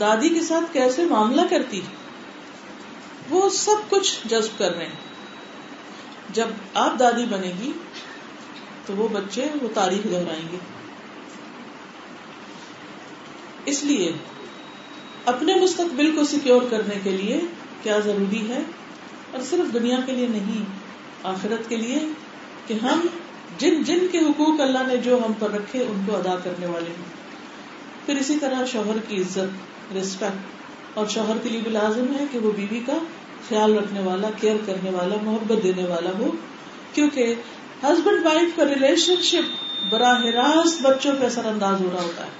دادی کے ساتھ کیسے معاملہ کرتی, وہ سب کچھ جذب کر رہے ہیں. جب آپ دادی بنے گی تو وہ بچے وہ تاریخ دہرائیں گے. اس لیے اپنے مستقبل کو سیکیور کرنے کے لیے کیا ضروری ہے, اور صرف دنیا کے لیے نہیں, آخرت کے لیے, کہ ہم جن جن کے حقوق اللہ نے جو ہم پر رکھے ان کو ادا کرنے والے ہیں. پھر اسی طرح شوہر کی عزت, ریسپیکٹ, اور شوہر کے لیے بھی لازم ہے کہ وہ بیوی کا خیال رکھنے والا, کیئر کرنے والا, محبت دینے والا ہو. کیونکہ ہسبینڈ وائف کا ریلیشن شپ براہ راست بچوں پہ اثر انداز ہو رہا ہوتا ہے.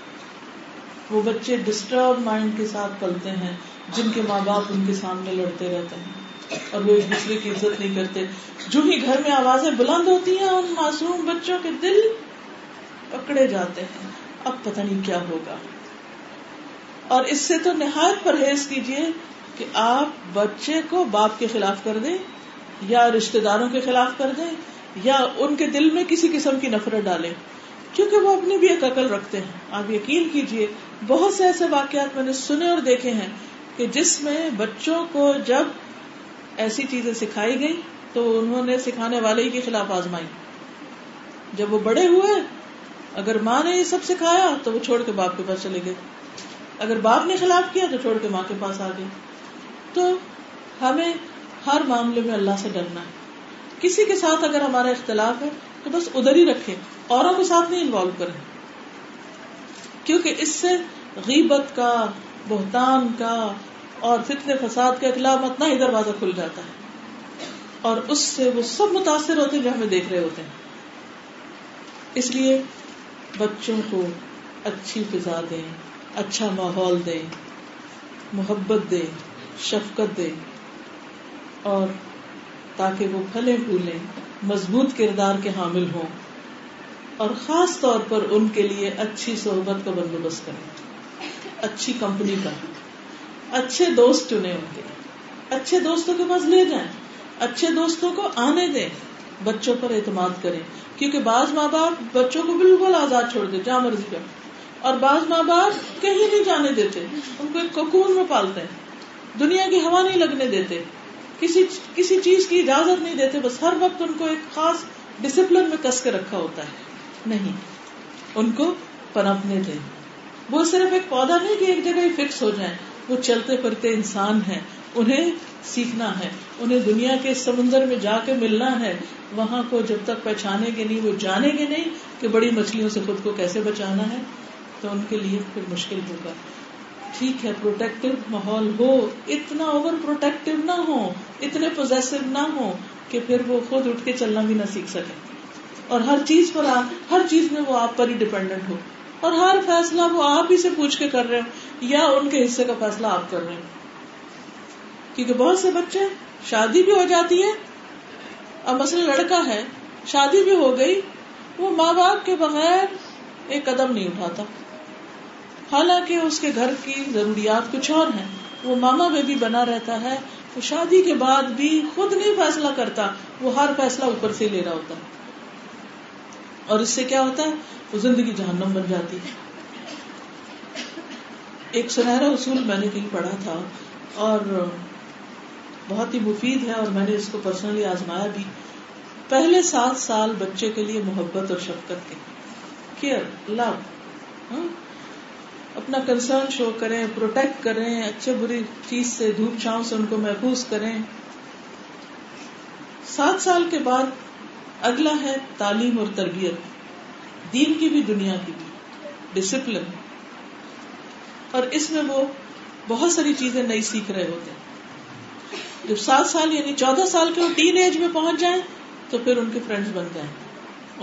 وہ بچے ڈسٹرب مائنڈ کے ساتھ پلتے ہیں, جن کے ماں باپ ان کے سامنے لڑتے رہتے ہیں اور وہ ایک دوسرے کی عزت نہیں کرتے. جو ہی گھر میں آوازیں بلند ہوتی ہیں ان معصوم بچوں کے دل پکڑے جاتے ہیں, اب پتہ نہیں کیا ہوگا. اور اس سے تو نہایت پرہیز کیجیے کہ آپ بچے کو باپ کے خلاف کر دیں یا رشتہ داروں کے خلاف کر دیں یا ان کے دل میں کسی قسم کی نفرت ڈالیں, کیونکہ وہ اپنی بھی ایک عقل رکھتے ہیں. آپ یقین کیجیے, بہت سے ایسے واقعات میں نے سنے اور دیکھے ہیں کہ جس میں بچوں کو جب ایسی چیزیں سکھائی گئی تو انہوں نے سکھانے والے کے خلاف آزمائی. جب وہ بڑے ہوئے, اگر ماں نے یہ سب سکھایا تو وہ چھوڑ کے باپ کے پاس چلے گئے, اگر باپ نے خلاف کیا تو چھوڑ کے ماں کے پاس آ گئے. تو ہمیں ہر معاملے میں اللہ سے ڈرنا ہے. کسی کے ساتھ اگر ہمارا اختلاف ہے تو بس ادھر ہی رکھیں, اوروں کے ساتھ نہیں انوالو کریں, کیونکہ اس سے غیبت کا, بہتان کا اور فتنے فساد کا خلاف اتنا ہی دروازہ کھل جاتا ہے, اور اس سے وہ سب متاثر ہوتے ہیں جو ہمیں دیکھ رہے ہوتے ہیں. اس لیے بچوں کو اچھی فضا دیں, اچھا ماحول دیں, محبت دیں, شفقت دیں, اور تاکہ وہ پھلیں پھولیں, مضبوط کردار کے حامل ہوں, اور خاص طور پر ان کے لیے اچھی صحبت کا بندوبست کریں, اچھی کمپنی کا. اچھے دوست چنیں ان کے, اچھے دوستوں کے پاس لے جائیں, اچھے دوستوں کو آنے دیں, بچوں پر اعتماد کریں. کیونکہ بعض ماں باپ بچوں کو بالکل آزاد چھوڑ دیتے, جہاں مرضی کر, اور بعض ماں باپ کہیں نہیں جانے دیتے, ان کو ایک کوکون میں پالتے ہیں, دنیا کی ہوا نہیں لگنے دیتے, کسی کسی چیز کی اجازت نہیں دیتے, بس ہر وقت ان کو ایک خاص ڈسپلن میں کس کے رکھا ہوتا ہے. نہیں, ان کو پنپنے دیں. وہ صرف ایک پودا نہیں کہ ایک جگہ ہی فکس ہو جائیں, وہ چلتے پھرتے انسان ہیں, انہیں سیکھنا ہے, انہیں دنیا کے سمندر میں جا کے ملنا ہے. وہاں کو جب تک پہچانیں گے نہیں, وہ جانیں گے نہیں کہ بڑی مچھلیوں سے خود کو کیسے بچانا ہے, تو ان کے لیے پھر مشکل ہوگا. ٹھیک ہے, پروٹیکٹیو ماحول ہو, اتنا اوور پروٹیکٹیو نہ ہو, اتنے پوزیسو نہ ہو کہ پھر وہ خود اٹھ کے چلنا بھی نہ سیکھ سکے, اور ہر چیز پر آ, ہر چیز میں وہ آپ پر ہی ڈیپینڈنٹ ہو, اور ہر فیصلہ وہ آپ ہی سے پوچھ کے کر رہے ہو یا ان کے حصے کا فیصلہ آپ کر رہے ہو. کیونکہ بہت سے بچے, شادی بھی ہو جاتی ہے, اب مثلا لڑکا ہے, شادی بھی ہو گئی, وہ ماں باپ کے بغیر ایک قدم نہیں اٹھاتا, حالانکہ اس کے گھر کی ضروریات کچھ اور ہیں. وہ ماما بیبی بنا رہتا ہے, وہ شادی کے بعد بھی خود نہیں فیصلہ کرتا, وہ ہر فیصلہ اوپر سے لے رہا ہوتا ہے, اور اس سے کیا ہوتا ہے, وہ زندگی جہنم بن جاتی ہے. ایک سنہرا اصول میں نے کہیں پڑھا تھا اور بہت ہی مفید ہے, اور میں نے اس کو پرسنلی آزمایا بھی. پہلے سات سال بچے کے لیے محبت اور شفقت کے, کیئر, لو, اپنا کنسرن شو کریں, پروٹیکٹ کریں, اچھے بری چیز سے, دھوپ چھاؤں سے ان کو محفوظ کریں. سات سال کے بعد اگلا ہے تعلیم اور تربیت, دین کی بھی دنیا کی بھی, ڈسپلن. اور اس میں وہ بہت ساری چیزیں نئی سیکھ رہے ہوتے ہیں. جب سات سال یعنی چودہ سال کے وہ ٹین ایج میں پہنچ جائیں تو پھر ان کے فرینڈز بن جائیں,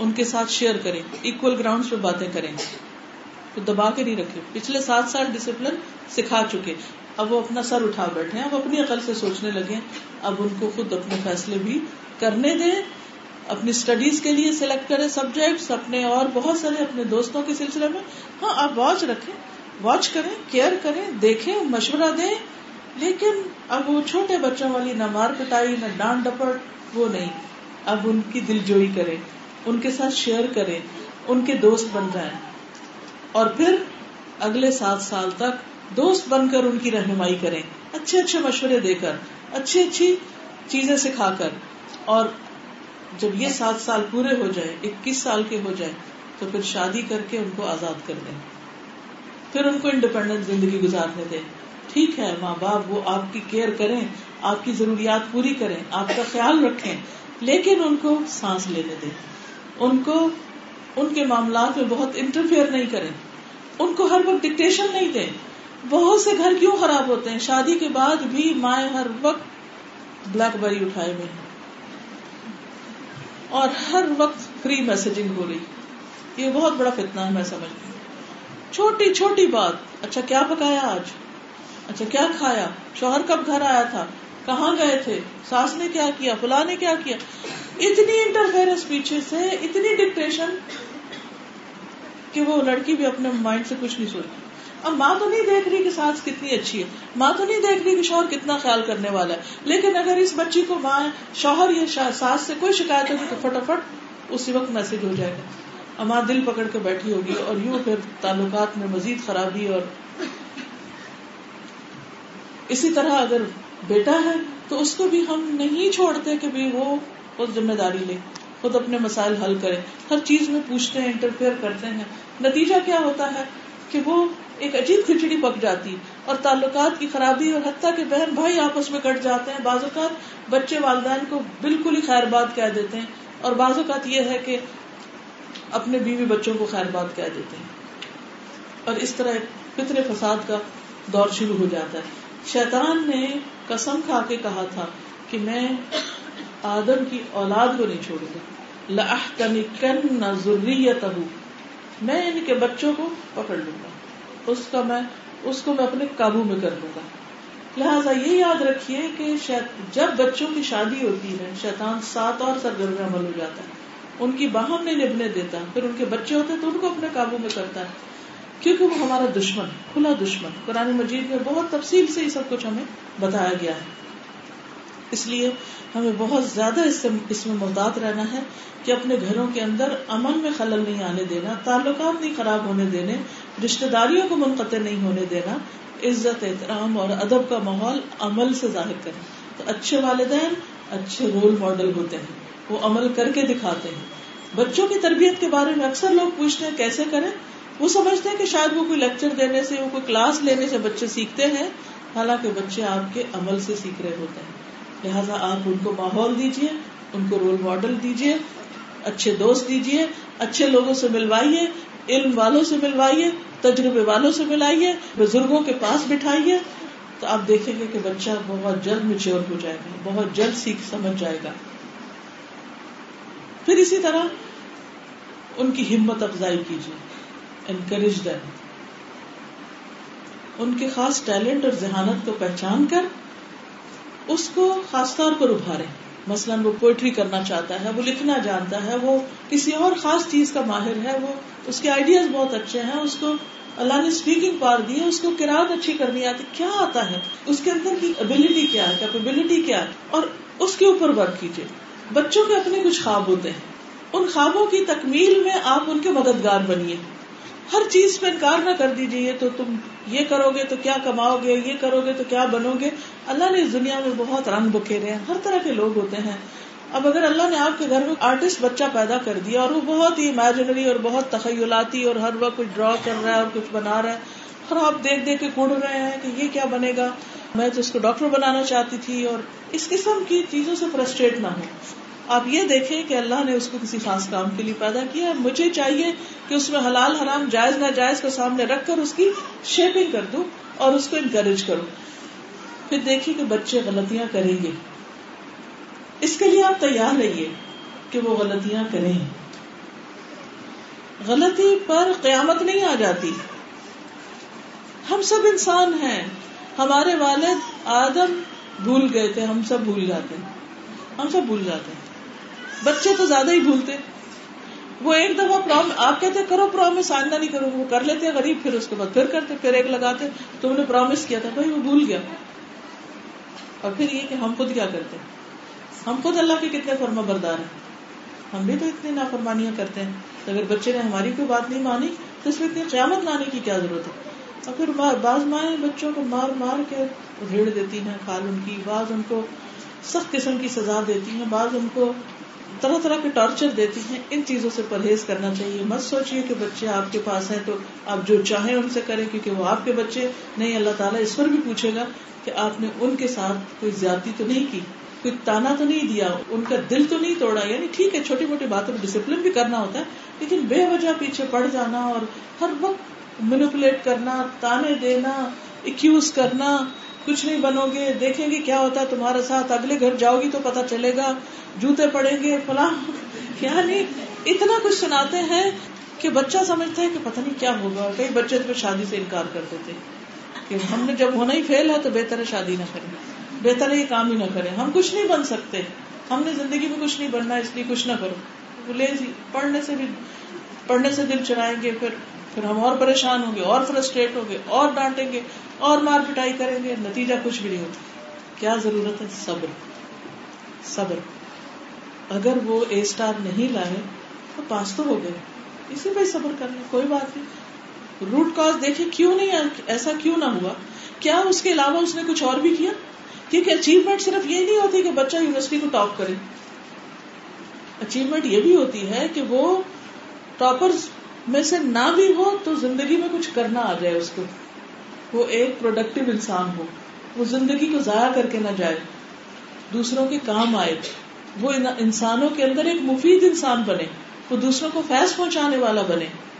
ان کے ساتھ شیئر کریں, ایکول گراؤنڈز پہ باتیں کریں, تو دبا کے نہیں رکھے. پچھلے سات سال ڈسپلن سکھا چکے, اب وہ اپنا سر اٹھا بیٹھے ہیں, اب اپنی عقل سے سوچنے لگے, اب ان کو خود اپنے فیصلے بھی کرنے دیں, اپنی اسٹڈیز کے لیے سلیکٹ کریں سبجیکٹس اپنے, اور بہت سارے اپنے دوستوں کے سلسلے میں. ہاں, آپ واچ رکھیں, واچ کریں, کیئر کریں, دیکھیں, مشورہ دیں, لیکن اب وہ چھوٹے بچوں والی نہ مار کٹائی, نہ ڈانٹ ڈپٹ, وہ نہیں. اب ان کی دلجوئی کریں, ان کے ساتھ شیئر کریں, ان کے دوست بن جائیں, اور پھر اگلے سات سال تک دوست بن کر ان کی رہنمائی کریں, اچھے اچھے مشورے دے کر, اچھی اچھی چیزیں سکھا کر. اور جب یہ سات سال پورے ہو جائیں, اکیس سال کے ہو جائیں, تو پھر شادی کر کے ان کو آزاد کر دیں, پھر ان کو انڈیپینڈنٹ زندگی گزارنے دیں. ٹھیک ہے, ماں باپ وہ آپ کی کیئر کریں, آپ کی ضروریات پوری کریں, آپ کا خیال رکھیں, لیکن ان کو سانس لینے دیں, ان کو ان کے معاملات میں بہت انٹرفیئر نہیں کریں, ان کو ہر وقت ڈکٹیشن نہیں دیں. بہت سے گھر کیوں خراب ہوتے ہیں, شادی کے بعد بھی مائیں ہر وقت بلیک بیری اٹھائے ہوئے ہیں اور ہر وقت فری میسجنگ ہو رہی. یہ بہت بڑا فتنہ ہے, میں سمجھتی ہوں. چھوٹی چھوٹی بات, اچھا کیا پکایا آج, اچھا کیا کھایا, شوہر کب گھر آیا تھا, کہاں گئے تھے, ساس نے کیا کیا, فلاں نے کیا کیا, اتنی انٹرفیئرنس پیچھے سے, اتنی ڈکٹیشن کہ وہ لڑکی بھی اپنے مائنڈ سے کچھ نہیں سوچتی. اب ماں تو نہیں دیکھ رہی کہ ساس کتنی اچھی ہے, ماں تو نہیں دیکھ رہی کہ شوہر کتنا خیال کرنے والا ہے, لیکن اگر اس بچی کو ماں, شوہر یا ساس سے کوئی شکایت ہوگی تو فٹافٹ اسی وقت میسج ہو جائے گا. ماں دل پکڑ کے بیٹھی ہوگی, اور یوں پھر تعلقات میں مزید خرابی. اور اسی طرح اگر بیٹا ہے تو اس کو بھی ہم نہیں چھوڑتے کہ بھی وہ خود ذمہ داری لے, خود اپنے مسائل حل کرے, ہر چیز میں پوچھتے ہیں, انٹرفیئر کرتے ہیں. نتیجہ کیا ہوتا ہے کہ وہ ایک عجیب کھچڑی پک جاتی اور تعلقات کی خرابی, اور حتیٰ کہ بہن بھائی آپس میں کٹ جاتے ہیں. بعض اوقات بچے والدین کو بالکل ہی خیر بات کہہ دیتے ہیں, اور بعض اوقات یہ ہے کہ اپنے بیوی بچوں کو خیر بات کہہ دیتے ہیں, اور اس طرح فتنے فساد کا دور شروع ہو جاتا ہے. شیطان نے قسم کھا کے کہا تھا کہ میں آدم کی اولاد کو نہیں چھوڑوں گا, لَأَحْتَنِكَنَّ ذُرِّيَّتَهُ, میں ان کے بچوں کو پکڑ لوں گا, اس کا میں اس کو میں اپنے قابو میں کر لوں گا. لہٰذا یہ یاد رکھیے کہ جب بچوں کی شادی ہوتی ہے, شیطان سات اور سرگرمیاں عمل ہو جاتا ہے, ان کی باہم نہیں لبنے دیتا, پھر ان کے بچے ہوتے ہیں تو ان کو اپنے قابو میں کرتا ہے, کیونکہ وہ ہمارا دشمن, کھلا دشمن. قرآن مجید میں بہت تفصیل سے یہ سب کچھ ہمیں بتایا گیا ہے, اس لیے ہمیں بہت زیادہ اس سے اس میں محتاط رہنا ہے کہ اپنے گھروں کے اندر امن میں خلل نہیں آنے دینا, تعلقات نہیں خراب ہونے دینے, رشتے داریوں کو منقطع نہیں ہونے دینا, عزت, احترام اور ادب کا ماحول عمل سے ظاہر کریں. تو اچھے والدین اچھے رول ماڈل ہوتے ہیں, وہ عمل کر کے دکھاتے ہیں. بچوں کی تربیت کے بارے میں اکثر لوگ پوچھتے ہیں کیسے کریں. وہ سمجھتے ہیں کہ شاید وہ کوئی لیکچر دینے سے, وہ کوئی کلاس لینے سے بچے سیکھتے ہیں, حالانکہ بچے آپ کے عمل سے سیکھ رہے ہوتے ہیں. لہٰذا آپ ان کو ماحول دیجیے, ان کو رول ماڈل دیجیے, اچھے دوست دیجیے, اچھے لوگوں سے ملوائیے, علم والوں سے ملوائیے, تجربے والوں سے ملائیے, بزرگوں کے پاس بٹھائیے, تو آپ دیکھیں گے کہ بچہ بہت جلد میچیور ہو جائے گا, بہت جلد سیکھ سمجھ جائے گا. پھر اسی طرح ان کی ہمت افزائی کیجیے, انکریج دیں, ان کے خاص ٹیلنٹ اور ذہانت کو پہچان کر اس کو خاص طور پر ابھاریں. مثلاً وہ پوئٹری کرنا چاہتا ہے, وہ لکھنا جانتا ہے, وہ کسی اور خاص چیز کا ماہر ہے, وہ اس کے آئیڈیاز بہت اچھے ہیں, اس کو اللہ نے اسپیکنگ پار دی ہے, اس کو قراءت اچھی کرنی آتی, کیا آتا ہے, اس کے اندر کی ابیلٹی کیا ہے, کیپیبلٹی کیا ہے, اور اس کے اوپر ورک کیجیے. بچوں کے اپنے کچھ خواب ہوتے ہیں, ان خوابوں کی تکمیل میں آپ ان کے مددگار بنیے. ہر چیز پہ انکار نہ کر دیجیے, تو تم یہ کرو گے تو کیا کماؤ گے, یہ کرو گے تو کیا بنو گے. اللہ نے اس دنیا میں بہت رنگ بکھیرے ہیں, ہر طرح کے لوگ ہوتے ہیں. اب اگر اللہ نے آپ کے گھر میں آرٹسٹ بچہ پیدا کر دیا اور وہ بہت ہی امیجنری اور بہت تخیلاتی اور ہر وقت کچھ ڈرا کر رہا ہے اور کچھ بنا رہا ہے, اور آپ دیکھ دیکھ کے کوڑ رہے ہیں کہ یہ کیا بنے گا, میں تو اس کو ڈاکٹر بنانا چاہتی تھی, اور اس قسم کی چیزوں سے فرسٹریٹ نہ ہو. آپ یہ دیکھیں کہ اللہ نے اس کو کسی خاص کام کے لیے پیدا کیا ہے, مجھے چاہیے کہ اس میں حلال حرام جائز ناجائز کو سامنے رکھ کر اس کی شیپنگ کر دوں اور اس کو انکریج کروں. پھر دیکھیے کہ بچے غلطیاں کریں گے, اس کے لیے آپ تیار رہیے کہ وہ غلطیاں کریں. غلطی پر قیامت نہیں آ جاتی, ہم سب انسان ہیں. ہمارے والد آدم بھول گئے تھے, ہم سب بھول جاتے ہیں, ہم سب بھول جاتے ہیں, بچے تو زیادہ ہی بھولتے. وہ ایک دفعہ پرام آپ کہتے کرو پرومس آئندہ نہیں کرو, وہ کر لیتے غریب, پھر اس کے بعد پھر کرتے, پھر ایک لگاتے تم نے پرومس کیا تھا, بھائی وہ بھول گیا. اور پھر یہ کہ ہم خود کیا کرتے ہیں, ہم خود اللہ کے کتنے فرما بردار ہیں, ہم بھی تو اتنی نافرمانیاں کرتے ہیں. تو اگر بچے نے ہماری کوئی بات نہیں مانی تو اس میں اتنی قیامت لانے کی کیا ضرورت ہے. اور پھر بعض مائیں بچوں کو مار مار کے ریڑھ دیتی ہیں, کھال ان کی, بعض ان کو سخت قسم کی سزا دیتی ہیں, بعض ان کو طرح طرح کے ٹارچر دیتی ہیں. ان چیزوں سے پرہیز کرنا چاہیے. مت سوچیے کہ بچے آپ کے پاس ہیں تو آپ جو چاہیں ان سے کریں, کیونکہ وہ آپ کے بچے نہیں. اللہ تعالیٰ اس پر بھی پوچھے گا کہ آپ نے ان کے ساتھ کوئی زیادتی تو نہیں کی, کوئی تانا تو نہیں دیا, ان کا دل تو نہیں توڑا. یعنی ٹھیک ہے چھوٹی موٹی باتوں میں ڈسپلن بھی کرنا ہوتا ہے, لیکن بے وجہ پیچھے پڑ جانا اور ہر وقت مینپولیٹ کرنا, تانے دینا, ایکیوز کرنا, کچھ نہیں بنو گے, دیکھیں گے کیا ہوتا ہے تمہارے ساتھ, اگلے گھر جاؤ گی تو پتہ چلے گا, جوتے پڑیں گے فلاں, یعنی اتنا کچھ سناتے ہیں کہ بچہ سمجھتا ہے کہ پتہ نہیں کیا ہوگا. کئی بچے تو شادی سے انکار کر دیتے کہ ہم نے جب ہونا ہی فیل ہے تو بہتر ہے شادی نہ کریں, بہتر ہے یہ کام ہی نہ کریں, ہم کچھ نہیں بن سکتے, ہم نے زندگی میں کچھ نہیں بننا اس لیے کچھ نہ کرو. لیزی پڑھنے سے بھی پڑھنے سے دل چرائیں گے, پھر پھر ہم اور پریشان ہوں گے اور فرسٹریٹ ہوں گے اور ڈانٹیں گے اور مار پٹائی کریں گے, نتیجہ کچھ بھی نہیں ہوتا. کیا ضرورت ہے صبر, صبر. اگر وہ اے اسٹار نہیں لائے تو پاس تو ہو گئے, اسی پہ صبر کرنا, کوئی بات نہیں. روٹ کاز دیکھے کیوں نہیں, ایسا کیوں نہ ہوا, کیا اس کے علاوہ اس نے کچھ اور بھی کیا. کیونکہ اچیومنٹ صرف یہ نہیں ہوتی کہ بچہ یونیورسٹی کو ٹاپ کرے, اچیومنٹ یہ بھی ہوتی ہے کہ وہ ٹاپرز میں سے نہ بھی ہو تو زندگی میں کچھ کرنا آ جائے اس کو, وہ ایک پروڈکٹیو انسان ہو, وہ زندگی کو ضائع کر کے نہ جائے, دوسروں کے کام آئے, وہ انسانوں کے اندر ایک مفید انسان بنے, وہ دوسروں کو فیض پہنچانے والا بنے.